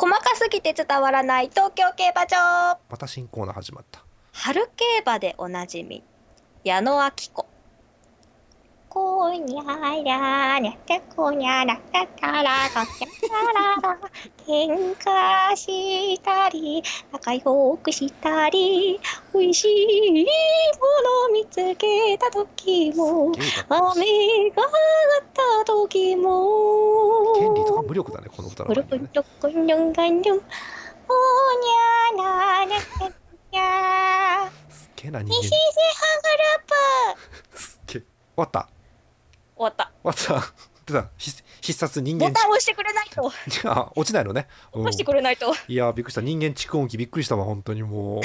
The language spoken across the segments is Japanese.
細かすぎて伝わらない東京競馬場。また新コーナー始まった。春競馬でおなじみ矢野明子。こーにゃーらにゃたこにゃらたたらがきゃらら喧嘩したり仲良くしたりおいしいもの見つけた時も雨があった時も権利とか無力だねこの歌の前にね。おにゃらにゃたにゃすげえな人間西瀬ハグループすげえ終わった終わった出た必殺人間ボタン押してくれないとあ落ちないのね、うん、押してくれないと。いやびっくりした。人間蓄音機びっくりしたわ本当にも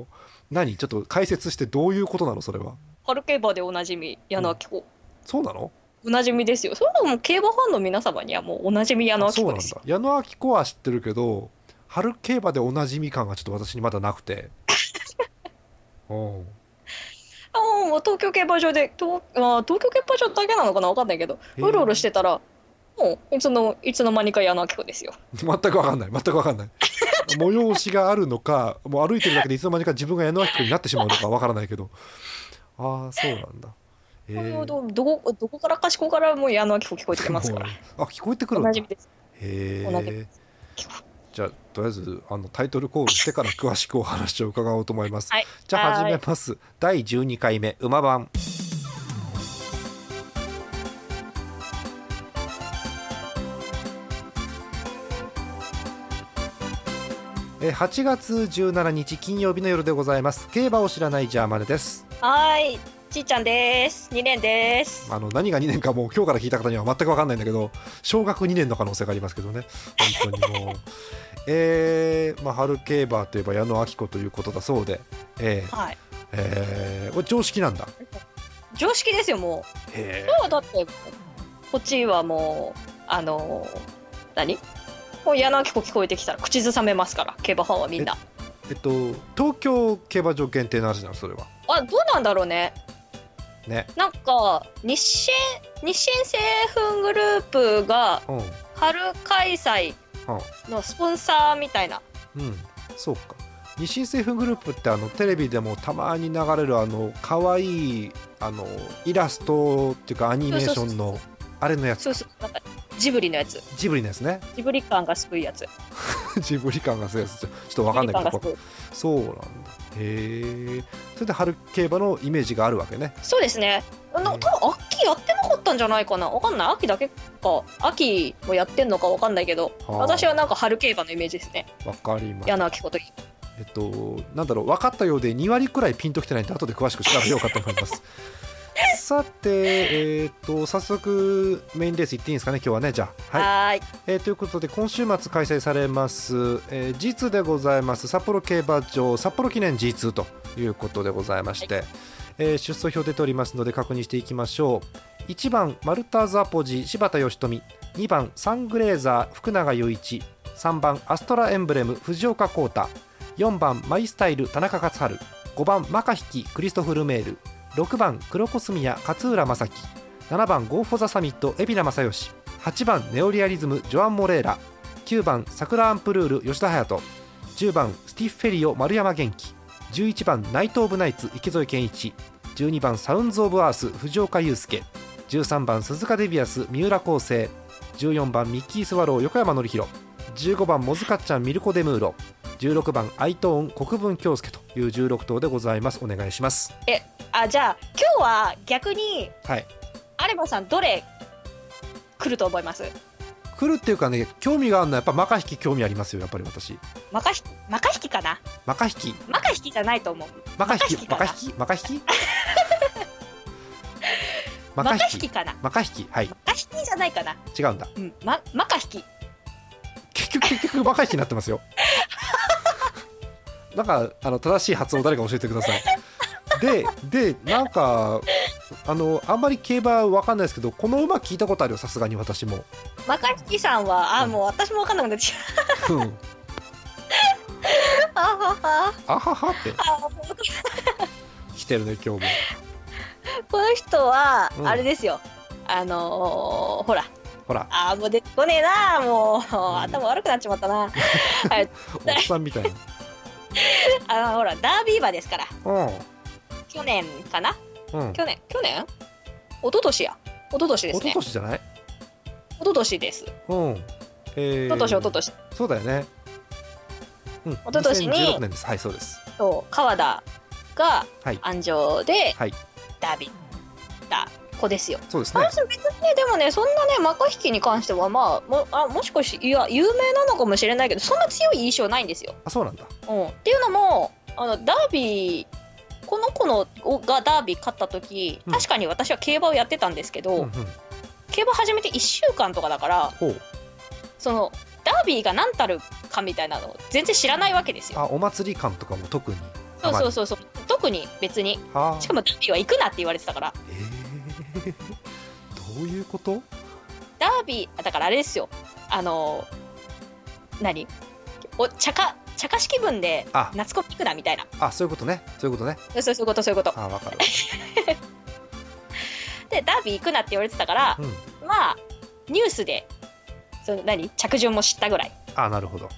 う何ちょっと解説してどういうことなのそれは。春競馬でおなじみ矢野明子、うん、そうなの。おなじみですよ。それでも競馬ファンの皆様にはもうおなじみ矢野明子ですよ。そうなんだ。矢野明子は知ってるけど春競馬でおなじみ感がちょっと私にまだなくてお東京競馬場で東京競馬場だけなのかな分かんないけどうろうろしてたらもういつの間にか矢野明子ですよ。全く分かんない催しがあるのかもう歩いてるだけでいつの間にか自分が矢野明子になってしまうのか分からないけどああそうなんだ。どこからかしこからもう矢野明子聞こえてきますからあ聞こえてくるんだ。同じですへえ。じゃあとりあえずタイトルコールしてから詳しくお話を伺おうと思います、はい、じゃあ始めます。第12回目馬番。8月17日金曜日の夜でございます。競馬を知らないジャーマネです。はいちいちゃんです。2年です。何が2年かもう今日から聞いた方には全く分かんないんだけど小学2年の可能性がありますけどね本当にもう春競馬といえば矢野明子ということだそうで、はい常識なんだ。常識ですよもう。今日だってこっちはもうもう矢野明子聞こえてきたら口ずさめますから競馬ファンはみんな。東京競馬場限定の話なのそれは。あどうなんだろうね。なんか日清製粉グループが春開催のスポンサーみたいな、うん、そうか。日清製粉グループってテレビでもたまに流れるかわいいイラストっていうかアニメーションのあれのやつ。そうそうなんかジブリのやつね。ジブリ感がすごいやつジブリ感がすごいやつちょっと分かんないけどそうなんだ。へえ。それで春競馬のイメージがあるわけね。そうですね。多分秋やってなかったんじゃないかな。分かんない秋だけか秋もやってんのか分かんないけど、はあ、私はなんか春競馬のイメージですね。分かります。矢野明子となんだろう分かったようで2割くらいピンときてないんで後で詳しく調べようかと思いますさて、早速メインレースいっていいんですかね今日はね。じゃあはい、ということで今週末開催されます、G2 でございます札幌競馬場札幌記念 G2 ということでございまして、はい出走表出ておりますので確認していきましょう。1番マルターズアポジ柴田義富、2番サングレーザー福永雄一、3番アストラエンブレム藤岡光太、4番マイスタイル田中勝春、5番マカヒキクリストフルメール、6番クロコスミヤ勝浦正樹、7番ゴーフォザサミット海老名正義、8番ネオリアリズムジョアンモレーラ、9番サクラアンプルール吉田隼人、10番スティッフェリオ丸山元気、11番ナイトオブナイツ池添健一、12番サウンズオブアース藤岡祐介、13番鈴鹿デビアス三浦康生、14番ミッキースワロー横山典弘、15番モズカッチャンミルコデムーロ、16番アイトーン国分京介という16頭でございます。お願いします。じゃあ今日は逆に、はい、アレバさんどれ来ると思います。来るっていうかね興味があるのはやっぱマカヒキ興味ありますよ。やっぱり私マカヒキかな。マカヒキじゃないと思う。マカヒキマカヒキかな。マカヒキはいマカヒキじゃないかな。違うんだ、うん、マカヒキ結局マカヒキになってますよなんか正しい発音を誰か教えてくださいでなんかあんまり競馬分かんないですけどこの馬聞いたことあるよさすがに私も。マカヒキさんはもう私も分かんなくなっちゃう、うん、あははあははって来てるね今日もこの人は、うん、あれですよほらほらあーもう出てこねえなもう頭悪くなっちまったなおっさんみたいなほらダービー馬ですから、うん去年かな、うん、去年一昨年ですね、一昨年じゃない一昨年です、うん一昨年そうだよね、うん、一昨年に2016年です、はいそうです、そう川田が安城でダービーだ子ですよ、そうですね、別にねでもねそんなねマカヒキに関してはまあ もしかしいや有名なのかもしれないけどそんな強い印象ないんですよ、あそうなんだ、うん、っていうのもダービーこの子のがダービー勝った時、うん、確かに私は競馬をやってたんですけど、うんうん、競馬始めて1週間とかだからそのダービーが何たるかみたいなのを全然知らないわけですよ、あお祭り感とかも特にそう特に別に、しかもダービーは行くなって言われてたから、どういうこと、ダービーだからあれですよ、何お茶化し気分で夏子行くなみたいな、あそういうことね、そういうことあ分かるでダービー行くなって言われてたから、うん、まあニュースでその何着順も知ったぐらい、あなるほど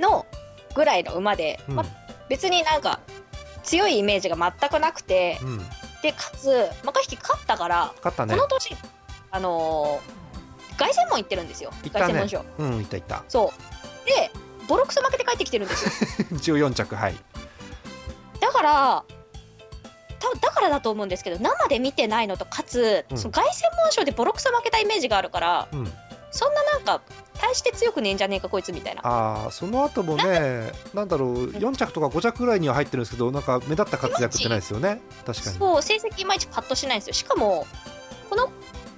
のぐらいの馬で、うんまあ、別になんか強いイメージが全くなくて、うん、でかつマカヒキ勝ったからこの年凱旋門行ってるんですよ、凱旋門賞、うん行ったそうでボロクソ負けて帰ってきてるんですよ14着はい、だからだと思うんですけど生で見てないのとかつ、うん、その凱旋門賞でボロクソ負けたイメージがあるから、うん、そんななんか大して強くねえんじゃねえかこいつみたいな、あその後もねなんだろう4着とか5着ぐらいには入ってるんですけどなんか目立った活躍ってないですよね、確かにそう成績いまいちパッとしないんですよ、しかもこの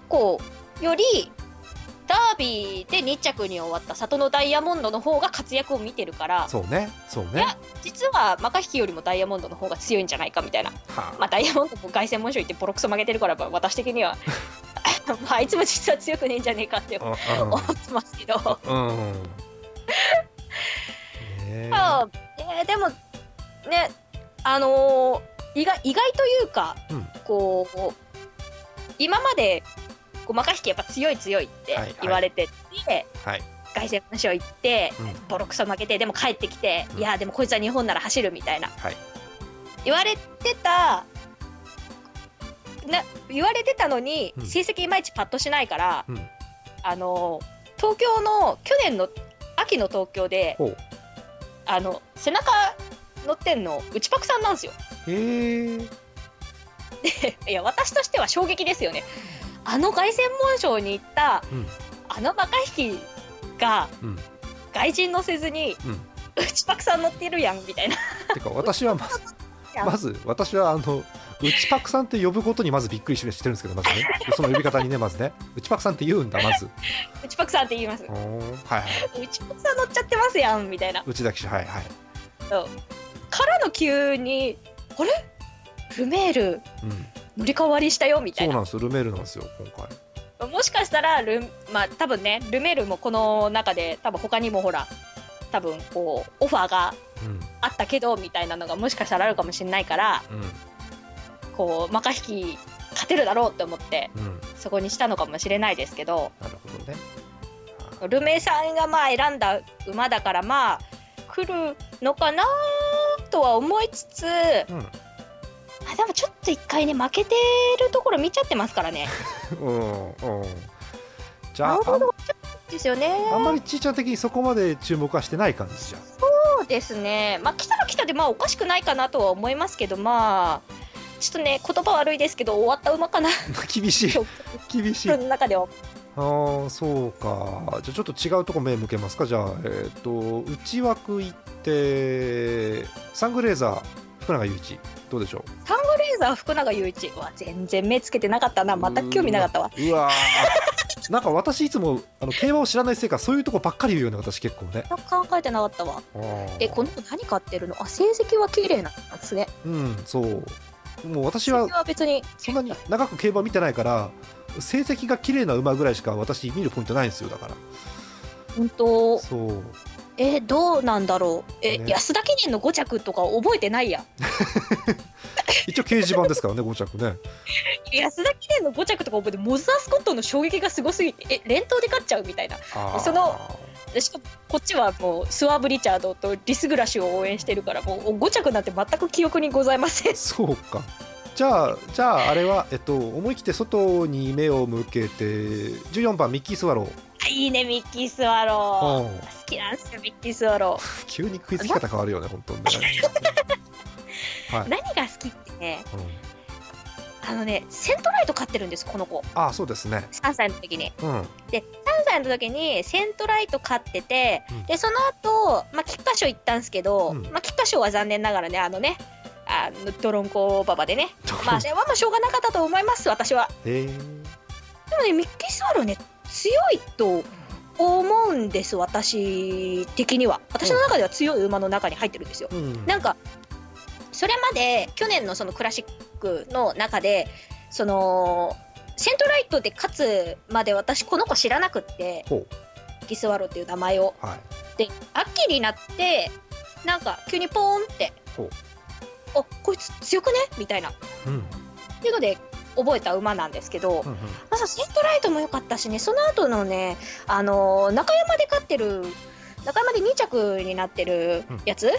子よりダービーで2着に終わった里のダイヤモンドの方が活躍を見てるから、そうねいや実はマカヒキよりもダイヤモンドの方が強いんじゃないかみたいな、はあまあ、ダイヤモンドも凱旋門賞行ってボロクソ負けてるから私的にはまあいつも実は強くねえんじゃねえかって思ってますけど、うんうんでもね意外というか、うん、こう今までマカヒキやっぱ強いって言われてて、はいはい、凱旋門賞行って、うん、ボロクソ負けてでも帰ってきて、うん、いやでもこいつは日本なら走るみたいな、はい、言われてたのに、うん、成績いまいちパッとしないから、うん、東京の去年の秋の東京で背中乗ってんの内パクさんなんですよ、へーいや私としては衝撃ですよね、凱旋門賞に行った、うん、マカヒキが、うん、外人乗せずに、うん、内パクさん乗ってるやんみたいな、てか私はまず私は内パクさんって呼ぶことにまずびっくりしてるんですけど、まずねその呼び方にねまずね内パクさんって言うんだ、まず内パクさんって言います、はい、内パクさん乗っちゃってますやんみたいな、内田騎手はいはいそうからの急にあれルメール、うん乗り換わりしたよみたいな、そうなんですよルメールなんですよ今回、もしかしたらまあ多分ねルメールもこの中で多分他にもほら多分こうオファーがあったけどみたいなのがもしかしたらあるかもしれないから、うん、こうマカヒキ勝てるだろうって思って、うん、そこにしたのかもしれないですけど、なるほどね、ルメさんがまあ選んだ馬だからまあ来るのかなとは思いつつ、うんでもちょっと一回ね負けてるところ見ちゃってますからねうんうんじゃあですよね、あんまりちーちゃん的にそこまで注目はしてない感じじゃん、そうですねまあ来たら来たでまあおかしくないかなとは思いますけど、まあちょっとね言葉悪いですけど終わった馬かな厳しいの中では、ああそうか、じゃあちょっと違うとこ目向けますか、じゃあ内枠行ってサングレーザー福永祐一どうでしょう、サングレーザー福永祐一は全然目つけてなかったな、全く興味なかったわ、うわなんか私いつも競馬を知らないせいかそういうとこばっかり言うよね私結構ね、考えてなかったわ、この子何買ってるの、成績は綺麗なんですね、うんそうもう私は別にそんなに長く競馬見てないから成績が綺麗な馬ぐらいしか私見るポイントないんですよ、だから本当そうどうなんだろう、安田記念の5着とか覚えてないや一応掲示板ですからね5着ね。安田記念の5着とか覚えて、モズダースコットンの衝撃がすごすぎて、連投で勝っちゃうみたいな。そのしかもこっちはもうスワーブ・リチャードとリス・グラシュを応援してるから、もう5着なんて全く記憶にございません。そうか。じゃああれは、思い切って外に目を向けて14番ミッキー・スワロー。いいね、ミッキースワロー、うん、好きなんですよミッキースワロー。急に食いつき方変わるよね本当に、ねはい、何が好きってね、うん、あのねセントライト飼ってるんですこの子。あ、そうですね。3歳の時に、うん、で3歳の時にセントライト飼ってて、うん、でその後、菊花賞行ったんですけど、うん、菊花賞は残念ながらねドロンコ馬場でねまあそれはもうしょうがなかったと思います私は。へえ。でもねミッキースワローね強いと思うんです私的には。私の中では強い馬の中に入ってるんですよ、うん、なんかそれまで去年のそのクラシックの中でそのセントライトで勝つまで私この子知らなくってギスワロっていう名前を、はい、で秋になってなんか急にポーンってあこいつ強くねみたいな、うん、っていうので覚えた馬なんですけど、うんうん、セントライトも良かったしね。その後のね、中山で勝ってる中山で2着になってるやつ、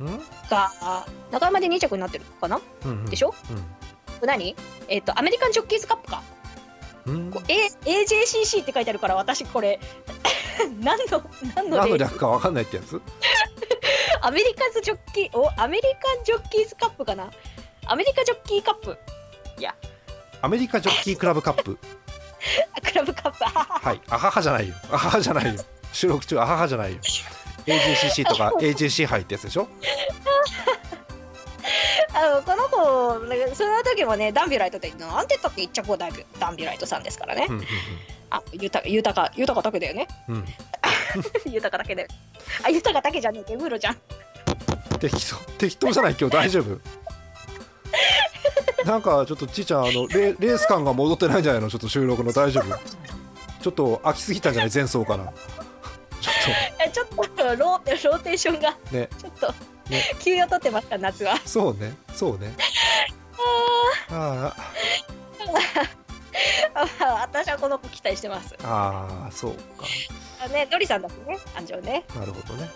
うん、が中山で2着になってるかな、うんうん、でしょ、うん、何、アメリカンジョッキーズカップか、うん、AJCC って書いてあるから私これ何の略か分かんないってやつアメリカンジョッキーズカップかな、アメリカジョッキーカップ、いやアメリカジョッキークラブカップクラブカップはい、アハハじゃないよ、アハハじゃないよ、収録中アハハじゃないよAJCC とかAJC 杯ってやつでしょこの子その時もねダンビュライトってなんて言ったって一着をダンビュライトさんですからね、うんうんうん、あ、豊かだけだよね、うん、豊かだけだよ、あ、豊かだけじゃねえってムロじゃん適当じゃない今日大丈夫なんかちょっとちーちゃんレース感が戻ってないんじゃないのちょっと収録の大丈夫ちょっと飽きすぎたんじゃない前走からちょっとローテーションが、ね、ちょっと、ね、休養取ってました夏は。そうねああ私はこの子期待してます。ああそうかね、ドリさんだもんね安城ね。なるほどね、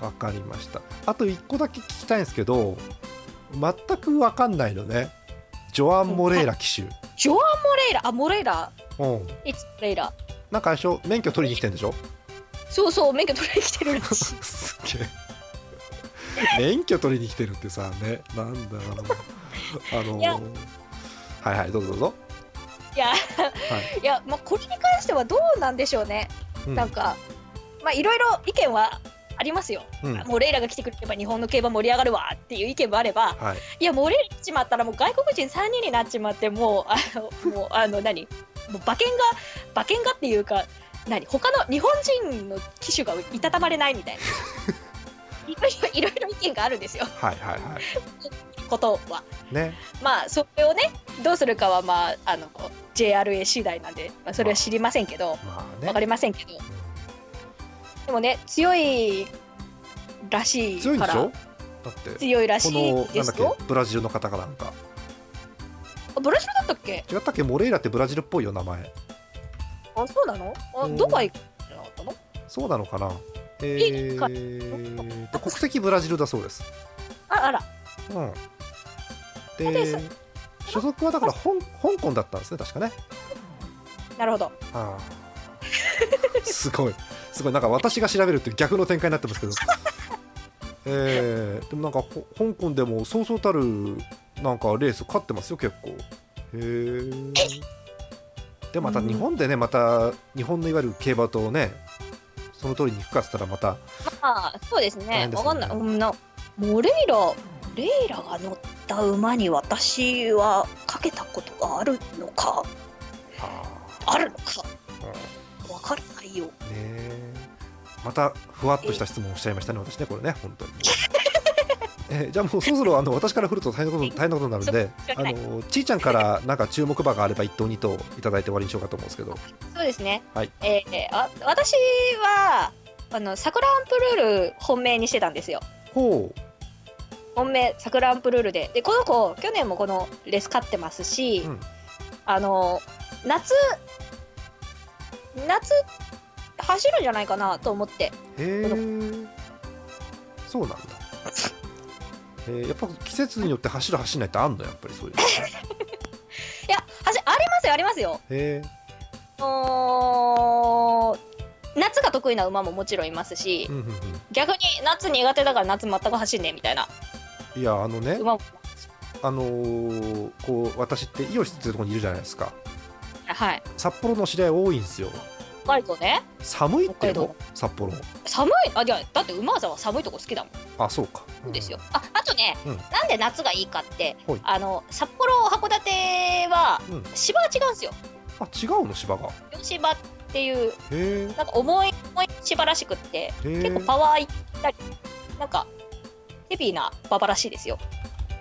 わかりました。あと1個だけ聞きたいんですけど全く分かんないのね、ジョアン・モレイラ騎手。ジョアン・モレイラ、あ、モレイラ、うん、いつモレイラなんか免許取りに来てんでしょ。そう免許取りに来てるらしいすげえ免許取りに来てるってさね、なんだろうはいはい、どうぞはい、いや、まあ、これに関してはどうなんでしょうね、うん、なんかまあいろいろ意見はありますよ、うん、モレイラが来てくれれば日本の競馬盛り上がるわっていう意見もあれば、はい、いやモレイラ来ちまったらもう外国人3人になっちまってもう何もう馬券がっていうか何他の日本人の騎手がいたたまれないみたいないろいろ意見があるんですよ、はいはいはい、ことは、ね、まあそれをねどうするかは、まあ、JRA 次第なんで、まあ、それは知りませんけど、まあね、分かりませんけど、うんでもね強いらしいから強いでしょ。だって強いらしいですよ。ブラジルの方かなんか。ブラジルだったっけ？違ったっけ？モレイラってブラジルっぽいよ名前。あ、そうなの？あ、ドバイじゃなかったの？そうなのかな。国籍ブラジルだそうです。あら。うん。で所属はだから香港だったんですね確かね。なるほど。ああ。すごいなんか私が調べるって逆の展開になってますけどでもなんか香港でもそうそうたるなんかレース勝ってますよ結構。でまた日本でねまた日本のいわゆる競馬とねその通りにいくかっつったらまたそうですね分かんない、モレイラが乗った馬に私はかけたことがあるのかあるのか分からないよ、ね、またふわっとした質問をしちゃいましたね私ねこれね本当にじゃあもうそろそろ私から振ると大変なことになるんでちーちゃんからなんか注目馬があれば1頭2頭いただいて終わりにしようかと思うんですけど。そうですね、はい、私はサクランプルール本命にしてたんですよ。ほう本命サクランプルールで、でこの子去年もこのレス勝ってますし、うん、夏走るんじゃないかなと思って。へー、そうなんだ。やっぱ季節によって走る走んないってあんのやっぱりそういういやありますよありますよ。へー、夏が得意な馬ももちろんいますし、うんうんうん、逆に夏苦手だから夏全く走んねえみたいな。いや馬もこう私ってイオシスっていうところにいるじゃないですか。はい、札幌の知り合い多いんですよ。割とね寒いっての札幌寒い。あ、いやだって馬さんは寒いとこ好きだもん。あ、そうか、うん、ですよ。 あとね、うん、なんで夏がいいかって札幌函館は、うん、芝は違うんですよ。あ、違うの。芝が芝っていうなんか重い芝らしくって結構パワーいったりなんかヘビーな馬場らしいですよ。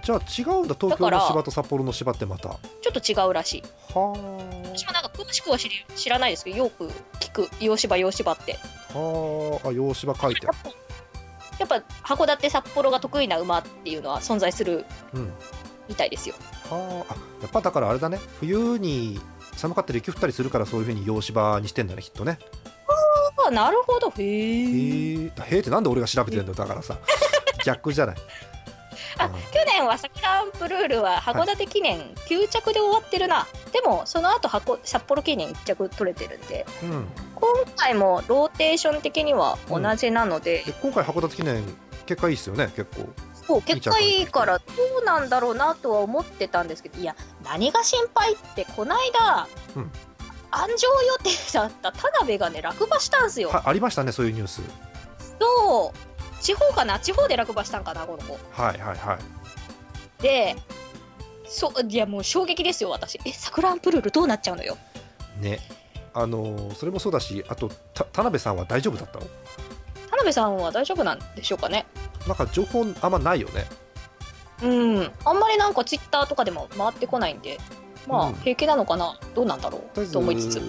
じゃあ違うんだ、東京の芝と札幌の芝ってまたちょっと違うらしい。はあ。私もなんか詳しくは知らないですけど、よく聞く洋芝って。はあ、洋芝書いてある。やっぱ函館札幌が得意な馬っていうのは存在するみたいですよ。うん、はあ。やっぱだからあれだね、冬に寒かったり雪降ったりするからそういう風に洋芝にしてんだねきっとね。はあ、なるほど。へえ。へえってなんで俺が調べてるんだよだからさ逆じゃない。あ、去年はサクランプルールは函館記念9着で終わってるな、はい、でもその後札幌記念1着取れてるんで、うん、今回もローテーション的には同じなので、うん、今回函館記念結果いいですよね。結構そう結果いいからどうなんだろうなとは思ってたんですけど、いや何が心配ってこないだ、うん、安城予定だった田辺がね落馬したんすよ。ありましたねそういうニュース。そう地方かな、地方で落馬したんかなこの子。はいはいはい。で、いやもう衝撃ですよ私。サクランプルールどうなっちゃうのよ。ね、それもそうだし、あと田辺さんは大丈夫だったの？田辺さんは大丈夫なんでしょうかね。なんか情報あんまないよね。うん、あんまりなんかツイッターとかでも回ってこないんで、まあ、うん、平気なのかな、どうなんだろうと思いつつ、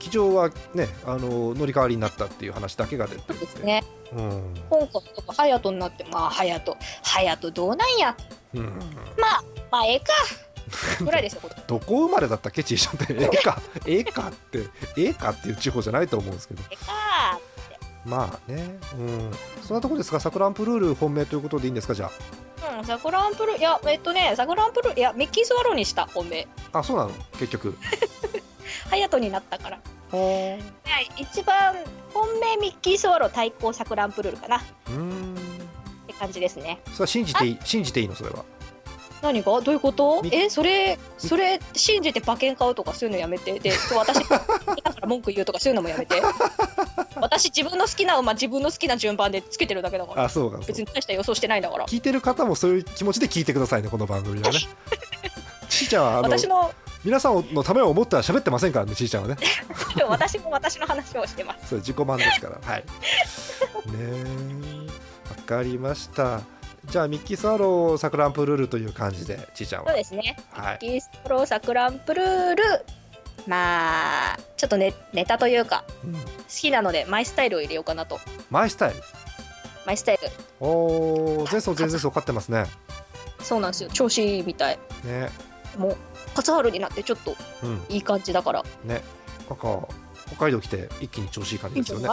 騎乗はね乗り換わりになったっていう話だけが出てるんですね。うん、香港とかハヤトになって、まあハヤトどうなんや、うん、まあええかぐらいですよどこ生まれだったケチじゃんってええかっていう地方じゃないと思うんですけど、ええかってまあね、うん、そんなとこですが。サクランプルール本命ということでいいんですかじゃあ。うん、サクランプルール、いやサクランプルール、いやミッキースワローにした本命。あ、そうなの結局ハヤトになったから。はい、一番本命ミッキースワロー対抗サクランプルールかなって感じですね。それは信じていいのそれは。何がどういうこと。それ信じて馬券買うとかそういうのやめて、で私だから文句言うとかそういうのもやめて私自分の好きな馬自分の好きな順番でつけてるだけだから。あ、そうかそう、別に大した予想してないんだから。聞いてる方もそういう気持ちで聞いてくださいねこの番組はねちいちゃんは私の皆さんのためを思っては喋ってませんからね、ちいちゃんはね私も私の話をしてます。そう、自己満ですから。はい。ね、わかりました。じゃあミッキースワローサクランプルールという感じで、ちいちゃんは。そうですね。はい、ミッキースワローサクランプルール、まあちょっとネタというか、うん、好きなのでマイスタイルを入れようかなと。マイスタイル。マイスタイル。おお、前走前々走勝ってますね。そうなんですよ。調子いいみたい。ね。もう。初春になってちょっといい感じだから、うん、ね、なんか北海道来て一気に調子いい感じですよね。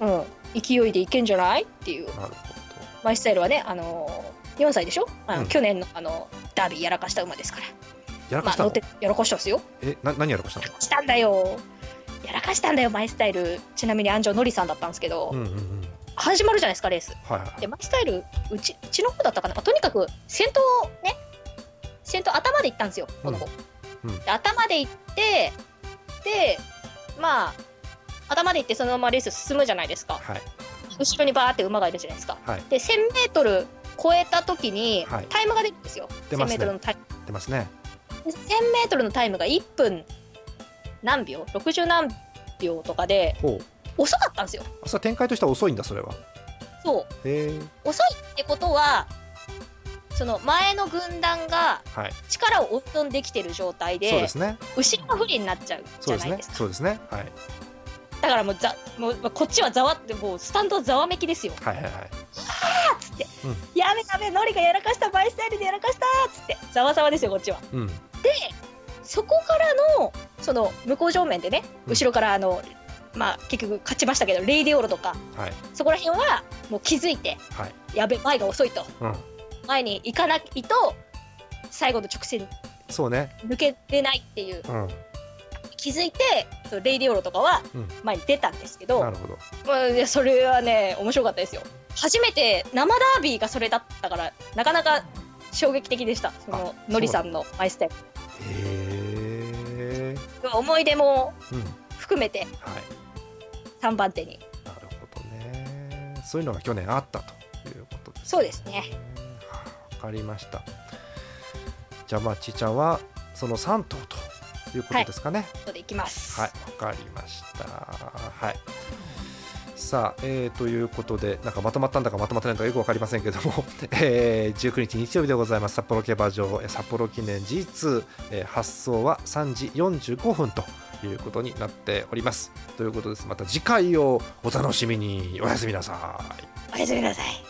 うん、勢いでいけんじゃないっていう。なるほど。マイスタイルはね、4歳でしょ、うん、去年のダービーやらかした馬ですから。やらかしたの、やらかしたんですよ。何やらかしたの。したんだよ、やらかしたんだよマイスタイル。ちなみに安城のりさんだったんですけど、うんうんうん、始まるじゃないですかレース、はいはいはい、でマイスタイルうちの方だったかな、とにかく先頭をね、先頭頭で行ったんですよこの子、うんうん、頭で行ってで、まあ頭で行ってそのままレース進むじゃないですか、はい、後ろにバーって馬がいるじゃないですか、はい、で 1000m 超えた時にタイムが出るんですよ、はい、出ますね、1000m のタイム出ますね。 1000m のタイムが1分何秒60何秒とかで遅かったんですよ。それ展開としては遅いんだそれは。そう、遅いってことはその前の軍団が力を温存できてる状態で、はい、ね、後ろが不利になっちゃうじゃないですか。そうですね、はい、だからもうこっちはざわって、もうスタンドざわめきですよ。はいはいはい、はーっつっって、うん、やべやべノリがやらかしたバイスタイルでやらかしたっつってざわざわですよこっちは、うん、でそこからのその向こう正面でね後ろからまあ結局勝ちましたけどレイディオロとか、はい、そこら辺はもう気づいて、はい、やべ前が遅いと、うん、前に行かないと最後の直線そうね抜けれないっていう、うん、気づいてレイディオロとかは前に出たんですけど、うん、なるほど、まあ、いやそれはね面白かったですよ。初めて生ダービーがそれだったからなかなか衝撃的でした。そのノリさんのマイステップへー思い出も含めて3番手に、うんはい、なるほどね。そういうのが去年あったということですね。そうですね、はあ、分かりました。じゃあまあちーちゃんはその3頭ということですかね、はい、それでいきますはいわかりましたはいさあ、ということでなんかまとまったんだかまとまってないんだかよく分かりませんけども、19日日曜日でございます。札幌競馬場札幌記念 G2、発送は3時45分ということになっておりますということです。また次回をお楽しみに。おやすみなさい。おやすみなさい。